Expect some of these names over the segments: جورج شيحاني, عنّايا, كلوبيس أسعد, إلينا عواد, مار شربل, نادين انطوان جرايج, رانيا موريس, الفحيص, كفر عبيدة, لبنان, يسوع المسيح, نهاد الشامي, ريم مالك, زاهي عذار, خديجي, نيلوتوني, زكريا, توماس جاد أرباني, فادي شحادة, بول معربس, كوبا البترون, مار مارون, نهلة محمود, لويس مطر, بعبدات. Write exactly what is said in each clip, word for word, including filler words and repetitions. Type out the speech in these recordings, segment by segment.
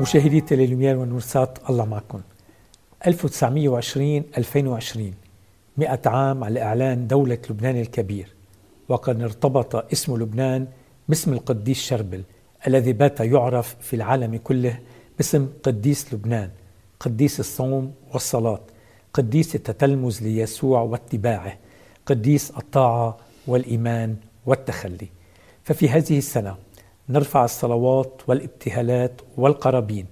مشاهدي تليلوميال ونورسات الله معكم. ألف وتسعمية وعشرين ألفين وعشرين مئة عام على إعلان دولة لبنان الكبير، وقد ارتبط اسم لبنان باسم القديس شربل الذي بات يعرف في العالم كله باسم قديس لبنان، قديس الصوم والصلاة، قديس التتلمذ ليسوع واتباعه، قديس الطاعة والإيمان والتخلي. ففي هذه السنة نرفع الصلوات والابتهالات والقرابين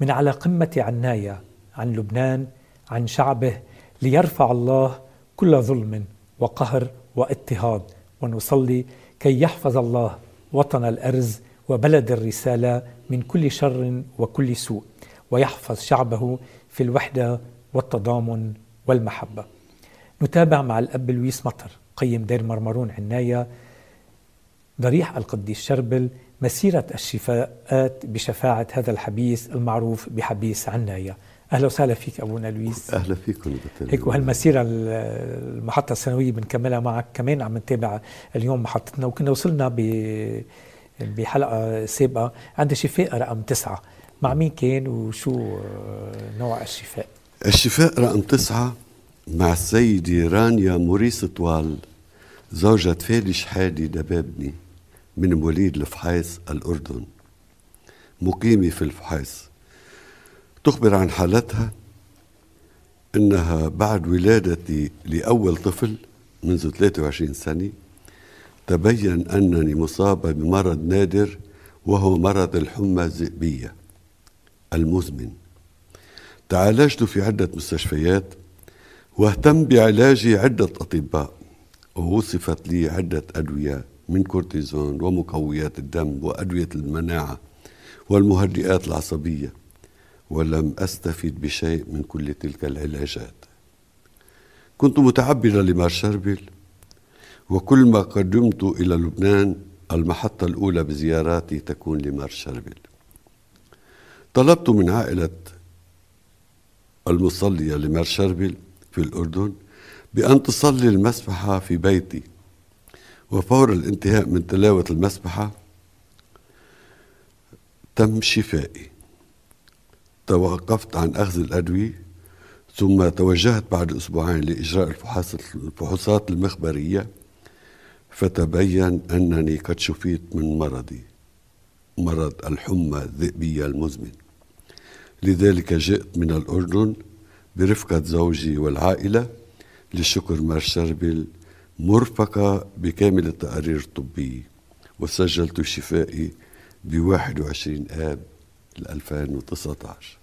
من على قمة عنّايا عن لبنان، عن شعبه، ليرفع الله كل ظلم وقهر واضطهاد، ونصلي كي يحفظ الله وطن الأرز وبلد الرسالة من كل شر وكل سوء، ويحفظ شعبه في الوحدة والتضامن والمحبة. نتابع مع الأب لويس مطر قيم دير مار مارون عنّايا ضريح القديس شربل مسيرة الشفاءات بشفاعة هذا الحبيس المعروف بحبيس عنّايا. أهلا وسهلا فيك أبونا لويس. أهلا فيكم. هيك وهالمسيرة المحطة السنوية بنكملها معك، كمان عم نتابع اليوم محطتنا، وكنا وصلنا بحلقة سابقة عند شفاء رقم تسعة. مع مين كان وشو نوع الشفاء؟ الشفاء رقم تسعة مع السيدة رانيا موريس طوال، زوجة فادي شحادة دبابني، من مواليد الفحيص الأردن، مقيمة في الفحيص. تخبر عن حالتها أنها بعد ولادتي لأول طفل منذ ثلاثة وعشرين سنة تبين أنني مصابة بمرض نادر، وهو مرض الحمى الذئبية المزمن. تعالجت في عدة مستشفيات، واهتم بعلاجي عدة أطباء، ووصفت لي عدة أدوية من كورتيزون ومقويات الدم وأدوية المناعة والمهدئات العصبية، ولم أستفيد بشيء من كل تلك العلاجات. كنت متعبرة لمار شربل، وكل ما قدمت إلى لبنان المحطة الأولى بزياراتي تكون لمار شربل. طلبت من عائلة المصلية لمار شربل في الأردن بأن تصلي المسبحة في بيتي، وفور الانتهاء من تلاوة المسبحة تم شفائي. توقفت عن أخذ الأدوية، ثم توجهت بعد أسبوعين لإجراء الفحوصات المخبرية، فتبين أنني قد شفيت من مرضي، مرض الحمى الذئبية المزمن. لذلك جئت من الأردن برفقة زوجي والعائلة لشكر مار شربل، مرفقة بكامل التقارير الطبية، وسجلت شفائي بواحد وعشرين آب ألفين وتسعة عشر.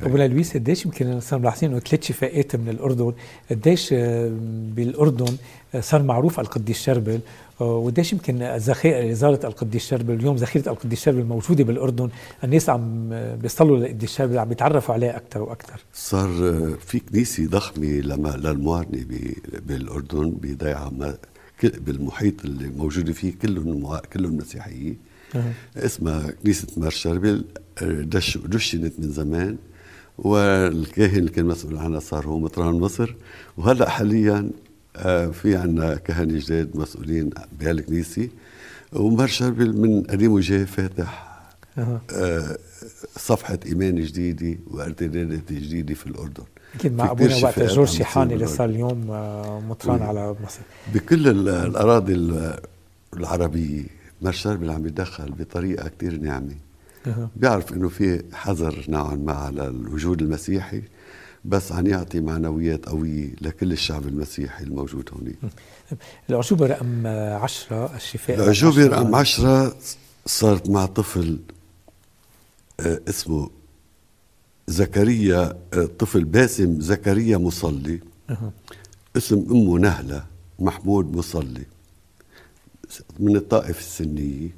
أبونا لويس، قديش يمكن صار ملاحظين أنه ثلاث شفاءات من الأردن، قديش بالأردن صار معروف القديس شربل، وقديش يمكن زخيرة القديس شربل اليوم، ذخيرة القديس شربل موجودة بالأردن، الناس عم بيصلوا للقديس شربل، عم بيتعرفوا عليه أكثر وأكثر. صار في كنيسة ضخمة للموارنة بالأردن بداية بالمحيط اللي موجودة فيه كلهم كلهم مسيحيين، اسمها كنيسة مار شربل، دش دشنت من زمان، والكاهن اللي كان مسؤول عنها صار هو مطران مصر، وهلا حاليا في عنا كهنة جداد مسؤولين بهالكنيسة. ومار شربل من قديم وجاه فاتح صفحة إيمان جديدة وارتدادات جديدة في الأردن. أكيد مع أبونا وقت جورج شيحاني اللي صار اليوم مطران على مصر. بكل الأراضي العربية مار شربل عم يتدخل بطريقة كتير ناعمة. بيعرف إنه في حذر نوعا ما على الوجود المسيحي، بس عم يعطي معنويات قوية لكل الشعب المسيحي الموجود هونيك. العجوبة رقم عشرة، الشفاء. العجوبة رقم عشرة صارت مع طفل اسمه زكريا، طفل باسم زكريا مصلي، اسم أمه نهلة محمود مصلي، من الطائف السنية.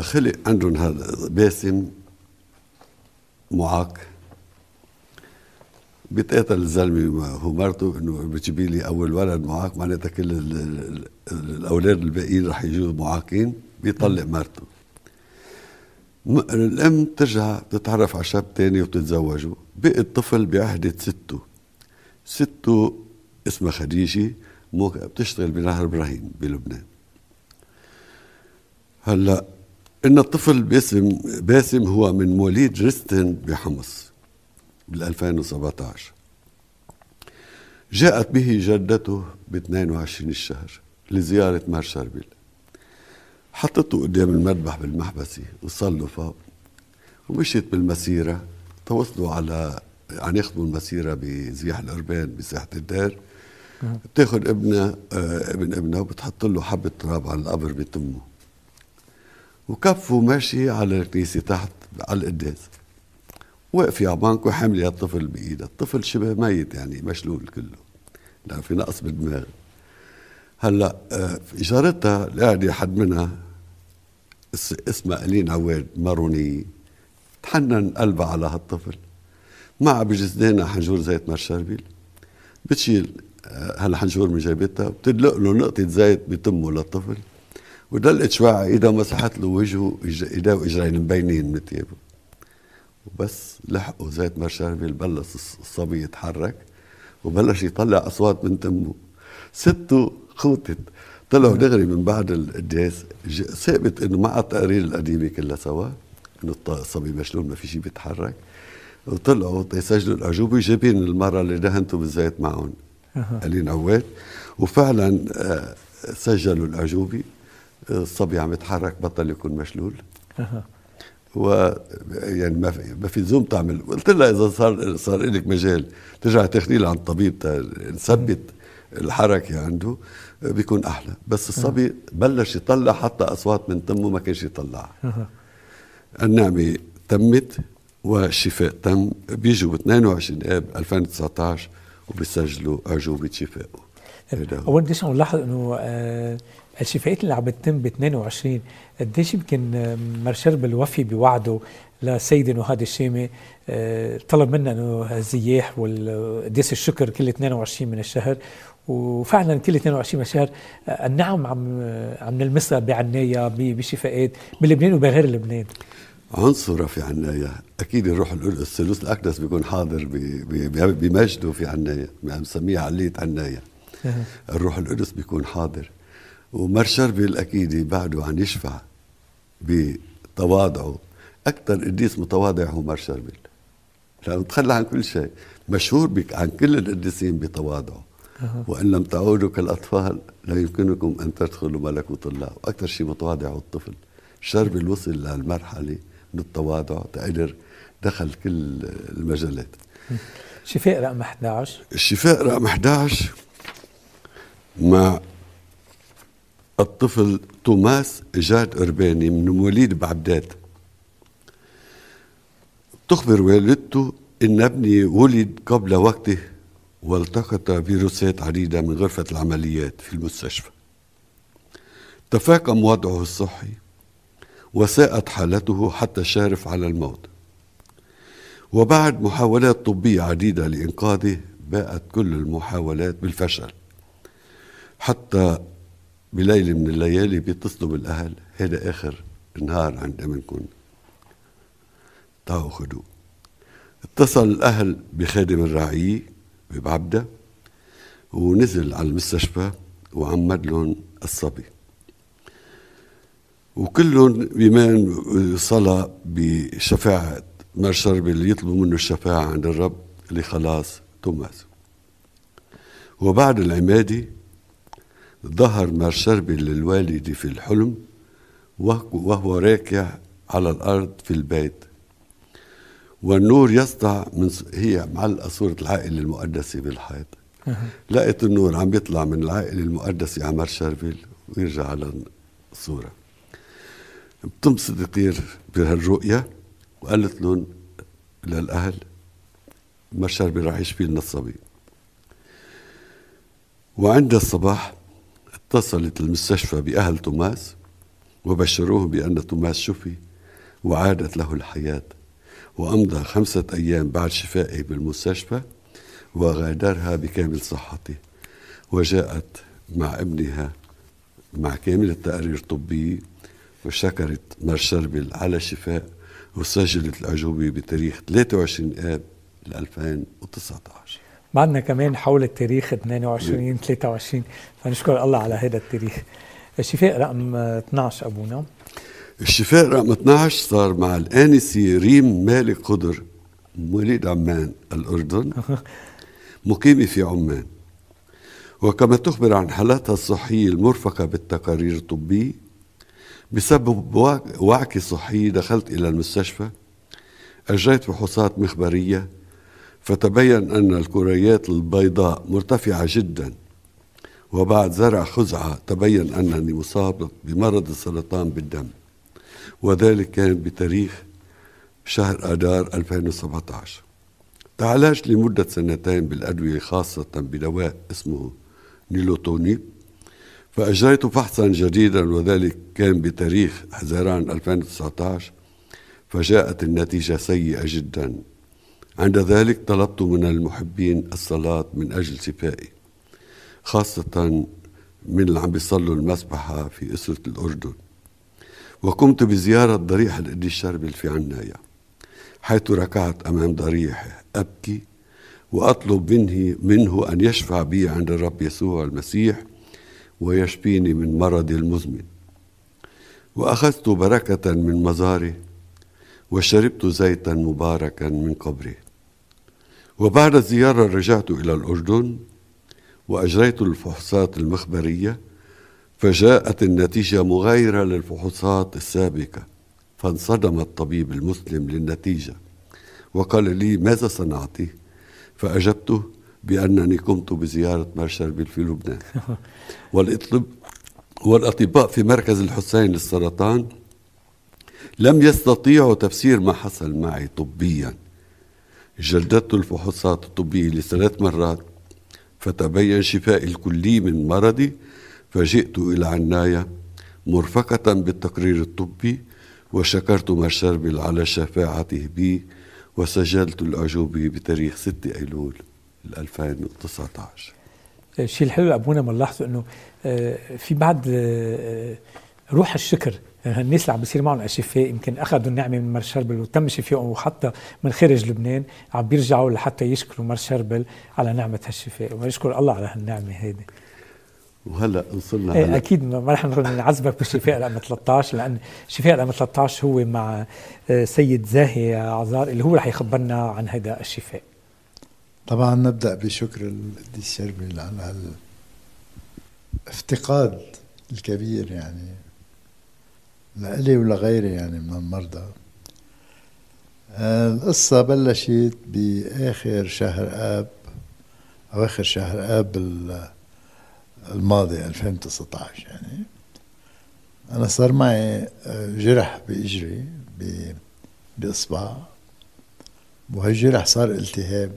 خلق عندهم هذا باسم معاق. بيتقاتل الزلمة هو مرته انه بتجيبي لي اول ولد معاق، معناتها كل الاولاد الباقيين رح يجوا معاقين. بيطلق مرته، الام ترجع تتعرف على شاب تاني وتتزوجوا. بقي الطفل بعهدة سته سته اسمها خديجي، بتشتغل بنهر ابراهيم بلبنان. هلا ان الطفل باسم باسم هو من مواليد جريستن بحمص بالألفين وسبعة عشر. جاءت به جدته باثنين وعشرين الشهر لزيارة مار شربل. حطته قدام المذبح بالمحبسة وصلفه ومشيت بالمسيرة. تواصلوا على عن يخدموا المسيرة بزياح الأربان بساحة الدار. بتاخد ابنه ابن ابنه وبتحط له حبة تراب على القبر بتمه. وكفوا ماشي على الكنيسة تحت على القداس. وقف يا بانكو حامل يا الطفل بإيده. الطفل شبه ميت يعني مشلول كله. لا في نقص بالدماغ. هلا جارتها قاعدة حد منها اسمها إلينا عواد مارونية. تحنن قلبها على هالطفل. مع بجسدانها حنجور زيت مار شربل. بتشيل هالحنجور من جيبتها بتدلق له نقطة زيت بتمه للطفل. ودلقت شوية ايدها مسحت له وجهه ايداه واجرين مبينين من تيابه. وبس لحقوا زيت مار شربل بلش الصبي يتحرك وبلش يطلع اصوات من تمه. سته خوتت طلعوا دغري من بعد القداس. ثابت انه مع التقارير القديمه كلها سوا انه الصبي مشلول ما في شيء بيتحرك. وطلعوا يسجلوا الاعجوبه وجايبين المره اللي دهنتوا بالزيت معهم قالين عواد. وفعلا سجلوا الاعجوبه. الصبي عم يتحرك بطل يكون مشلول. و يعني ما في ما في زوم تعمل. قلت لها اذا صار صار لك مجال ترجع تاخذيه لعند الطبيب تثبت الحركه عنده بيكون احلى. بس الصبي بلش يطلع حتى اصوات من تمه ما كانش يطلعها. النعمه تمت والشفاء تم. بيجوا ب اثنين وعشرين آب ألفين وتسعة عشر وبيسجلوا اعجوبه شفائه. اول بدي نلاحظ انه آه الشفاءات اللي عم بتتم ب اثنين وعشرين قديش يمكن مار شربل وفي بوعده لسيدي نهاد الشامي. آه طلب منا انه الزياح والقداس الشكر كل اثنين وعشرين من الشهر. وفعلا كل اثنين وعشرين من الشهر آه النعم عم عم نلمسها بعنايا بشفاءات بلبنان وبغير لبنان. عنصره في عنّايا اكيد الروح القدس الثالوث الاقدس بيكون حاضر بمجده في عنّايا. بنسميها علية عنّايا. الروح القدس بيكون حاضر. ومار شربل اكيد بعده عن يشفع بتواضعه. اكثر قديس متواضع هو مار شربل لانه تخلى عن كل شيء. مشهور عن كل القديسين بتواضعه. وان لم تعودوا كالاطفال لا يمكنكم ان تدخلوا ملكوت الله. واكثر شيء متواضع هو الطفل. شربل وصل للمرحله من التواضع تقدر دخل كل المجالات. شفاء رقم احد عشر. الشفاء رقم احد عشر مع الطفل توماس جاد أرباني من مواليد بعبدات. تخبر والدته إن ابني ولد قبل وقته والتقط فيروسات عديدة من غرفة العمليات في المستشفى. تفاقم وضعه الصحي وساءت حالته حتى شارف على الموت. وبعد محاولات طبية عديدة لإنقاذه باءت كل المحاولات بالفشل. حتى بليلة من الليالي بيتصلوا بالأهل هذا آخر نهار عند أمنكم تعالوا خدوه. اتصل الأهل بخادم الرعية ببعبدة ونزل على المستشفى وعمد لهم الصبي. وكلهم بيمان صلاة بشفاعة مار شربل اللي يطلبوا منه الشفاعة عند الرب لخلاص توماس. وبعد العمادي ظهر مار شربل للوالد في الحلم وهو راكع على الأرض في البيت والنور يسطع من هي معلقة صورة العائلة المقدسة بالحيط. لقيت النور عم يطلع من العائلة المقدسة على مار شربل ويرجع على الصورة. بتنبسط كثير بهالرؤية وقالت لهم للأهل مار شربل راح يشفي لنا الصبي. وعند الصباح اتصلت المستشفى بأهل توماس وبشروه بأن توماس شفي وعادت له الحياة. وأمضى خمسة أيام بعد شفائه بالمستشفى وغادرها بكامل صحته. وجاءت مع ابنها مع كامل التقارير الطبية وشكرت مار شربل على الشفاء وسجلت الأعجوبة بتاريخ ثلاثة وعشرين آب ألفين وتسعة عشر. معنا كمان حول التاريخ اثنين وعشرين ثلاثة وعشرين فنشكر الله على هذا التاريخ. الشفاء رقم اثني عشر أبونا. الشفاء رقم اثناشر صار مع الآنسة ريم مالك قدر، مواليد عمان الأردن، مقيمة في عمان. وكما تخبر عن حالاتها الصحية المرفقة بالتقارير الطبية، بسبب وعكة صحية دخلت إلى المستشفى، أجريت فحوصات مخبرية، فتبين أن الكريات البيضاء مرتفعة جدا، وبعد زرع خزعة تبين أنني مصاب بمرض السرطان بالدم، وذلك كان بتاريخ شهر آذار ألفين وسبعة عشر. تعالجت لمدة سنتين بالأدوية، خاصة بدواء اسمه نيلوتوني، فأجريت فحصا جديدا وذلك كان بتاريخ حزيران ألفين وتسعة عشر، فجاءت النتيجة سيئة جدا. عند ذلك طلبت من المحبين الصلاة من أجل شفائي، خاصة من اللي عم بيصلوا المسبحة في أسرة الأردن. وقمت بزيارة ضريح القديس شربل في عنّايا، حيث ركعت أمام ضريحه أبكي وأطلب منه, منه أن يشفع بي عند الرب يسوع المسيح ويشفيني من مرضي المزمن. وأخذت بركة من مزاره وشربت زيتا مباركا من قبره. وبعد الزيارة رجعت إلى الأردن وأجريت الفحوصات المخبرية، فجاءت النتيجة مغايرة للفحوصات السابقة، فانصدم الطبيب المسلم للنتيجة وقال لي: ماذا صنعت؟ فأجبته بأنني قمت بزيارة مار شربل في لبنان، والأطباء في مركز الحسين للسرطان لم يستطيعوا تفسير ما حصل معي طبيا. جلدت الفحوصات الطبية لثلاث مرات، فتبين شفائي الكلي من مرضي، فجئت إلى عناية مرفقة بالتقرير الطبي، وشكرت مار شربل على شفاعته بي، وسجلت الأعجوبة بتاريخ ستة أيلول ألفين وتسعة عشر. الشيء الحلو أبونا ما نلاحظه أنه في بعض روح الشكر، الناس اللي عم بيصير معهم الشفاء يمكن أخذوا النعمة من مار شربل وتم شفائهم، وحتى من خارج لبنان عم بيرجعوا لحتى يشكروا مار شربل على نعمة هالشفاء، ويشكر الله على هالنعمة هذه. وهلا وصلنا ايه اكيد ما رح نعذبك بالشفاء رقم ثلاثة عشر، لان الشفاء رقم ثلاثة عشر هو مع سيد زاهي عذار اللي هو رح يخبرنا عن هذا الشفاء. طبعا نبدا بشكر القديس شربل على الافتقاد الكبير يعني لالي ولغيري يعني من المرضى. القصه بلشت باخر شهر اب او اخر شهر اب الماضي ألفين وتسعة عشر. يعني أنا صار معي جرح بإجري بإصبع، وهالجرح صار التهاب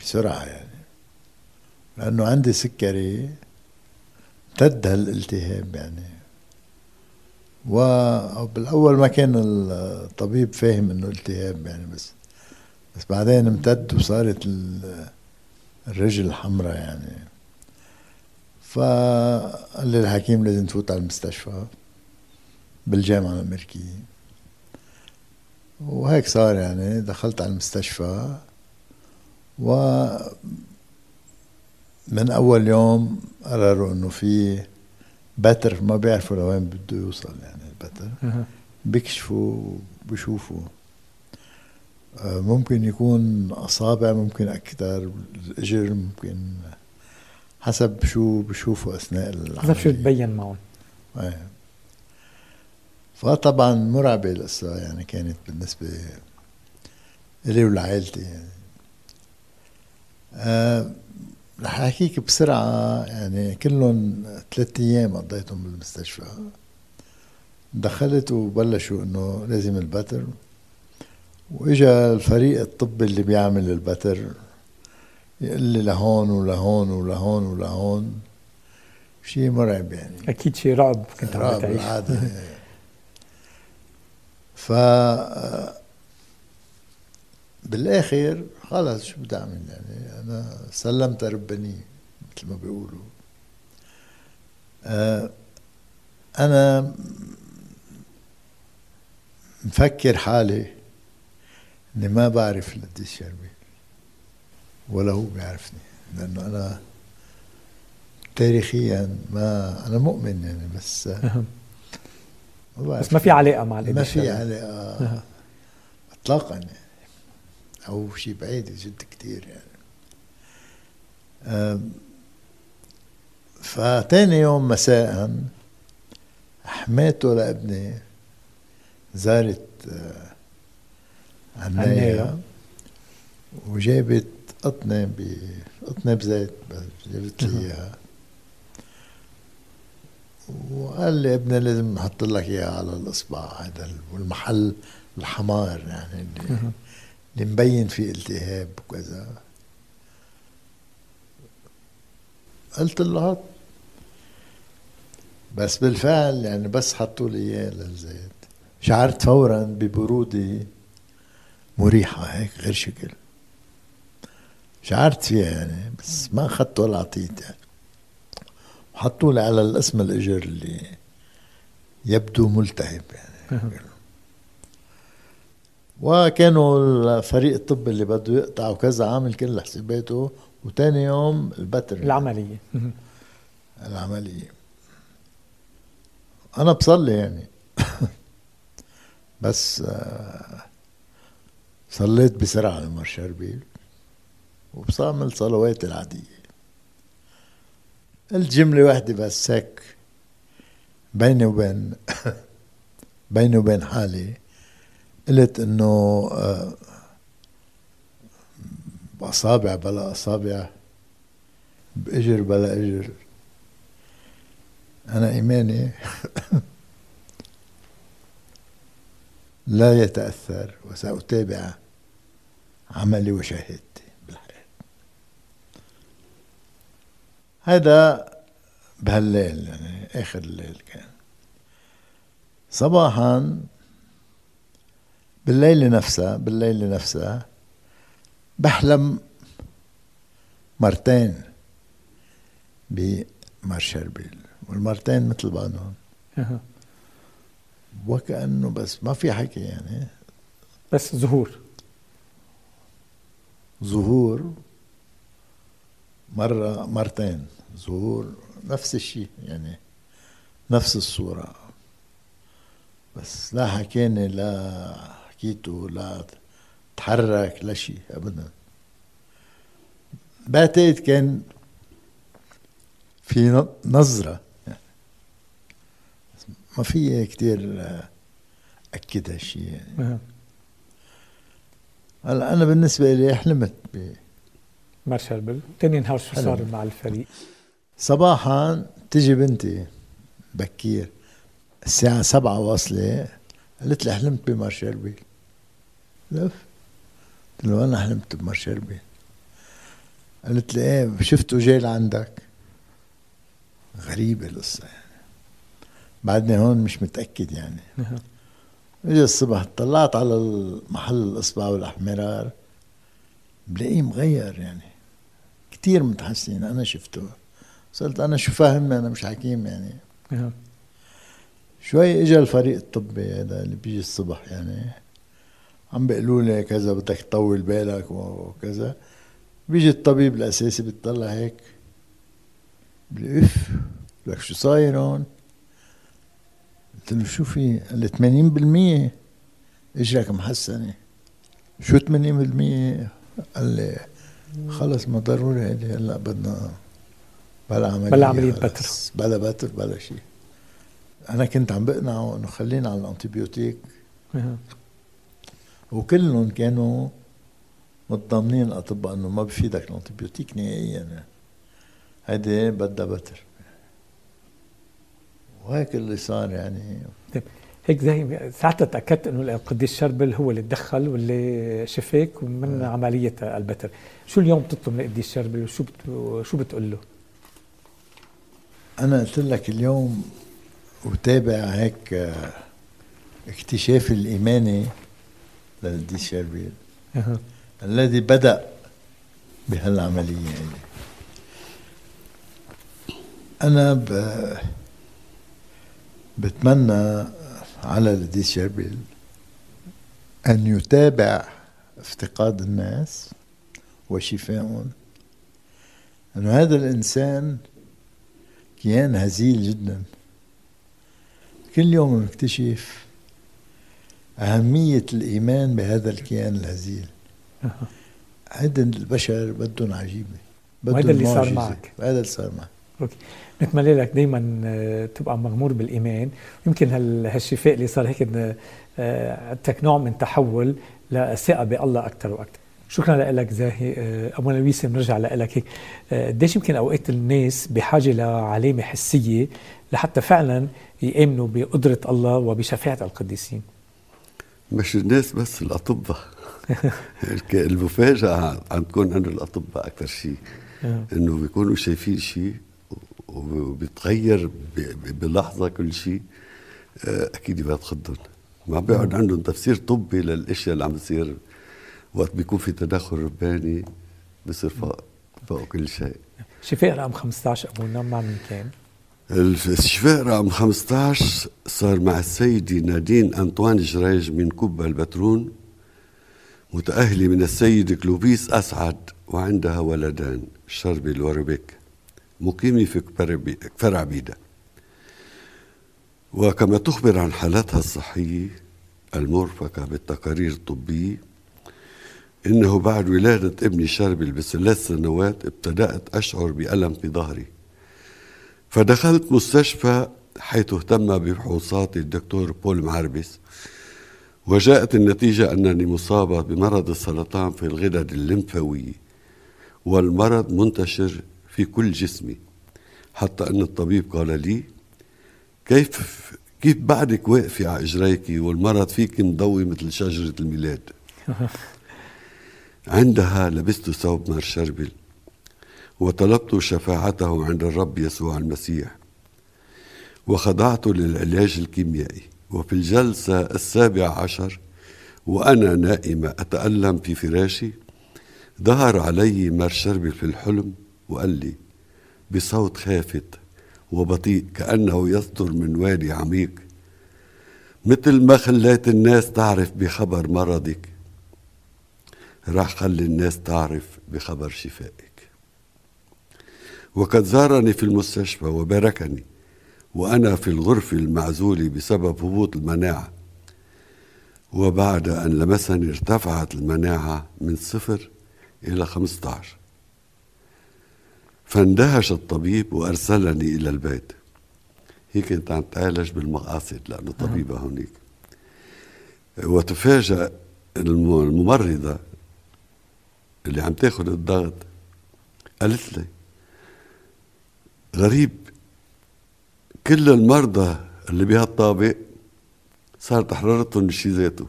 بسرعة، يعني لأنه عندي سكري امتد هالالتهاب يعني. وبالأول ما كان الطبيب فاهم إنه التهاب يعني، بس بس بعدين امتد وصارت الرجل الحمراء يعني. فقال لي الحكيم لازم تفوت على المستشفى بالجامعة الأمريكية، وهيك صار يعني. دخلت على المستشفى، ومن أول يوم قرروا إنه في بتر، ما بيعرفوا لوين بده يوصل يعني البتر، بيكشفوا وبيشوفوا ممكن يكون أصابع، ممكن أكثر، الإجر، ممكن حسب شو بشوفوا أثناء العملية، حسب شو تبين معهم. ايه فطبعا مرعبة القصة يعني، كانت بالنسبة إلي ولعائلتي يعني. أه رح أحكيك بسرعة يعني. كلهم ثلاث أيام قضيتهم بالمستشفى. دخلت وبلشوا إنه لازم البتر، وإجا الفريق الطبي اللي بيعمل البتر يقول لي لهون ولهون ولهون ولهون. شيء مرعب يعني، اكيد شيء رعب كنت عم تعيش عادي. ف بالاخر خلص شو بدي اعمل يعني، انا سلمت ربني مثل ما بيقولوا. أه انا مفكر حالي اني ما بعرف القديس شربل ولا هو بيعرفني، لأنه أنا تاريخيا ما أنا مؤمن يعني، بس بس ما في علاقه مع الابن، ما في علاقه اطلاقا او شيء بعيد جد كثير يعني. فتاني يوم مساء حماته لابني زارت عنّايا وجابت قطنه بقطنه بزيت جابت لي اياها، وقال لي ابني لازم نحط لك اياها على الاصبع هذا والمحل الحمار يعني اللي, اللي مبين فيه التهاب وكذا. قلت له هات، بس بالفعل يعني بس حطوا لي اياه للزيت شعرت فورا ببروده مريحه هيك غير شكل، شعرت فيها يعني بس ما اخذته ولا عطيته يعني. وحطوا لي على القسم الاجر اللي يبدو ملتهب يعني. وكانوا فريق الطب اللي بده يقطع وكذا عامل كل حساباته، وتاني يوم البتر العمليه العمليه انا بصلي يعني بس صليت بسرعه لمار شربل وبصعمل صلواتي العاديه، الجمله واحده بس هيك بيني وبين بيني وبين حالي قلت انه باصابع بلا اصابع باجر بلا اجر انا ايماني لا يتاثر وساتابع عملي وشهادتي بالحياه. هذا بهالليل يعني اخر الليل كان. صباحا بالليل نفسها بالليل نفسها بحلم مرتين بمار شربل والمرتين مثل بعضهم وكأنه بس ما في حكي يعني، بس ظهور ظهور مرة مرتين ظهور نفس الشيء يعني نفس الصورة، بس لا حكيني لا حكيته لا تحرك لا شيء أبدا. بعتقد كان في نظرة ما في كتير أكد هالشيء يعني. هلا أنا بالنسبة لي حلمت بمار شربل. تاني نهار شو صار مع الفريق؟ صباحا تجي بنتي بكير الساعة سبعة واصلة قالت لي حلمت بمار شربل. لف قلت له أنا حلمت بمار شربل. قالت لي إيه شفته جاي لعندك. غريبة القصة يعني. بعدني هون مش متأكد يعني. اجى الصبح طلعت على محل الإصبع والأحمرار بلاقيه مغير يعني كتير متحسن. أنا شفته قلت أنا شو فاهمني أنا مش حكيم يعني. شوي اجى الفريق الطبي هذا اللي بيجي الصبح يعني عم بيقولوا لي كذا بدك تطول بالك وكذا. بيجي الطبيب الأساسي بتطلع هيك بلقف لك شو صاير هون؟ قلت له شو في؟ قال لي ثمانين بالمية اجرك محسنة. شو ثمانين بالمية؟ قال لي خلص ما ضروري هيدي هلا بدنا بلا عملية بلا عملية بتر بلا بتر بلا شيء. أنا كنت عم بقنعه إنه خلينا على الأنتيبيوتيك وكلهم كانوا متضامنين الأطباء إنه ما بفيدك الأنتيبيوتيك نهائيا يعني. هيدي بدها بتر وهيك اللي صار يعني. طيب هيك زي ساعتها تاكدت انه القديس شربل هو اللي تدخل واللي شفاك ومن أه. عمليه البتر. شو اليوم بتطلب من القديس شربل وشو بت... شو بتقول له؟ انا قلت لك اليوم وتابع هيك اكتشاف الايماني للقديس شربل أه. الذي بدا بهالعمليه يعني. انا ب بتمنى على القديس شربل أن يتابع افتقاد الناس وشفائهم، أنه هذا الإنسان كيان هزيل جدا كل يوم نكتشف أهمية الإيمان بهذا الكيان الهزيل. هيدا البشر بدهم عجيبة، بدهم اللي صار معك، هذا اللي صار معك. اوكي، نتمنى لك دائما تبقى مغمور بالإيمان، يمكن هالشفاء اللي صار هيك عندك نوع من تحول لثقة بالله أكثر وأكثر. شكرا لك زاهي. أبونا لويس بنرجع لك هيك، قديش يمكن أوقات الناس بحاجة لعلامة حسية لحتى فعلا يؤمنوا بقدرة الله وبشفاعة القديسين؟ مش الناس بس، الأطباء. المفاجأة عم تكون عند الأطباء أكثر شيء، إنه بيكونوا شايفين شيء وبيتغير بلحظة كل شيء. أكيد يبقى تخضن، ما بيقعد عندهم تفسير طبي للأشياء اللي عم بتصير. وقت بيكون في تدخل رباني بصير فوق فوق كل شيء. شفاء رقم خمسة عشر أبونا مع مين كان؟ الشفاء رقم خمسة عشر صار مع السيدة نادين انطوان جرايج من كوبا البترون، متأهلة من السيد كلوبيس أسعد وعندها ولدان شربل وربيك، مقيمة في كفر عبيدة. وكما تخبر عن حالتها الصحية المرفقة بالتقارير الطبية إنه بعد ولادة ابني شربل بثلاث سنوات ابتدأت أشعر بألم في ظهري، فدخلت مستشفى حيث اهتم بفحوصات الدكتور بول معربس، وجاءت النتيجة أنني مصابة بمرض السرطان في الغدد الليمفاوية، والمرض منتشر في كل جسمي، حتى أن الطبيب قال لي كيف كيف بعدك واقفة على إجريك والمرض فيك مضوي مثل شجرة الميلاد. عندها لبست ثوب مار شربل وطلبت شفاعته عند الرب يسوع المسيح، وخضعت للعلاج الكيميائي. وفي الجلسة السابعة عشر وأنا نائمة أتألم في فراشي، ظهر علي مار شربل في الحلم وقال لي بصوت خافت وبطيء كأنه يصدر من وادي عميق، مثل ما خليت الناس تعرف بخبر مرضك راح خلي الناس تعرف بخبر شفائك. وقد زارني في المستشفى وباركني وأنا في الغرفة المعزولة بسبب هبوط المناعة، وبعد أن لمسني ارتفعت المناعة من صفر إلى خمسة عشر. فاندهش الطبيب وأرسلني إلى البيت. هي كنت عم تعالج بالمقاصد لأنه طبيبة هونيك. وتفاجأ الممرضة اللي عم تاخد الضغط، قالت لي غريب، كل المرضى اللي بهالطابق صار تحررتهم الشي ذاته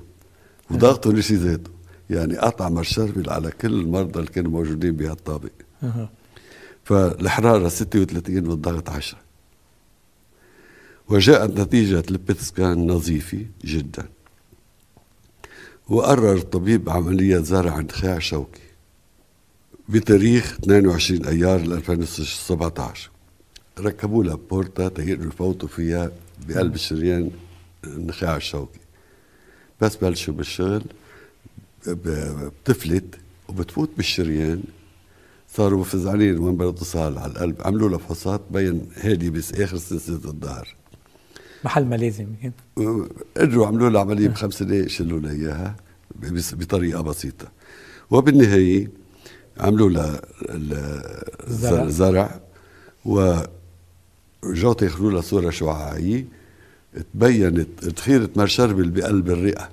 وضغطهم الشي ذاته، يعني قطع مار شربل على كل المرضى اللي كانوا موجودين بهالطابق. فالحرارة ستة وثلاثين والضغط عشرة. وجاءت نتيجة البيت سكان نظيفة جدا، وقرر الطبيب عملية زرع انخاع شوكي بتاريخ اثنين وعشرين ايار ألفين وسبعة عشر. ركبوا لها بورتا تيقدروا يفوتوا فيها بقلب الشريان النخاع الشوكي، بس بلشوا بالشغل بتفلت وبتفوت بالشريان، صاروا مفزعين وين بلا اتصال على القلب، عملوا لها فحوصات بين هادي بس اخر سلسله الظهر محل ما لازم. قدروا عملوا لها عمليه بخمس دقائق شلوا لها اياها بطريقه بسيطه، وبالنهايه عملوا لها الزرع وجاوا تاخذوا لها صوره شعاعيه. تبينت تخيره مار شربل بقلب الرئه،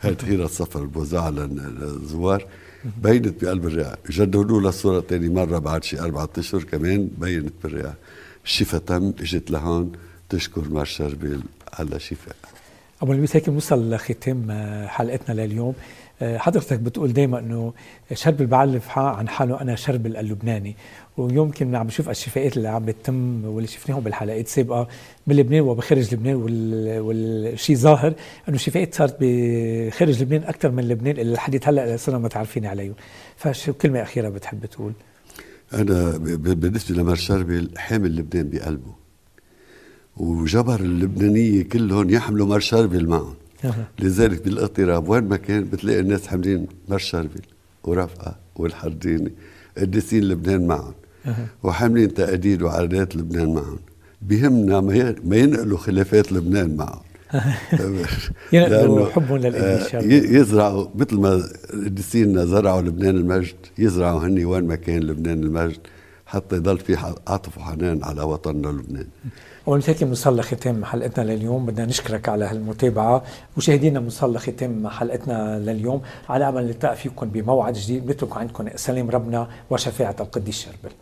هاي تخيره صفر بوزعها للزوار بينت بقلب الرئه، جددوا لها الصوره ثاني مره بعد شي اربعه اشهر كمان بينت بالرئه. الشفاء تم، اجت لهون تشكر مار شربل على شفاء. أبو لويس، هيك بنوصل لختام حلقتنا لليوم. حضرتك بتقول دائما انه شربل بعلف عن حاله انا شربل اللبناني، ويمكن عم بشوف الشفاءات اللي عم بتتم واللي شفناهم بالحلقات السابقه بلبنان وبخارج لبنان، والشيء ظاهر انه الشفاءات صارت بخارج لبنان اكثر من لبنان اللي لحد هلا صرنا متعرفين عليه. فشو كلمه اخيره بتحب تقول؟ انا بالنسبه لمار شربل حامل لبنان بقلبه، وجبر اللبنانيه كلهم يحملوا مار شربل معهم. لذلك بالاغتراب وين ما كان بتلاقي الناس حاملين مار شربل ورفقه والحرديني، قديسين لبنان معهم وحاملين تقاليد وعادات لبنان معهم. بيهمنا ما ينقلوا خلافات لبنان معهم ينقلوا حبهم للإبن الشاب، يزرعوا مثل ما قديسينا زرعوا لبنان المجد، يزرعوا هني وين ما كان لبنان المجد حتى يضل في عطف وحنان على وطننا لبنان. أول ما هيك بنوصل لختام حلقتنا لليوم، بدنا نشكرك على هالمتابعة. مشاهدينا بنوصل لختام حلقتنا لليوم، على أمل نلتقى فيكم بموعد جديد. بنترك عندكم سلام ربنا وشفاعة القديس شربل.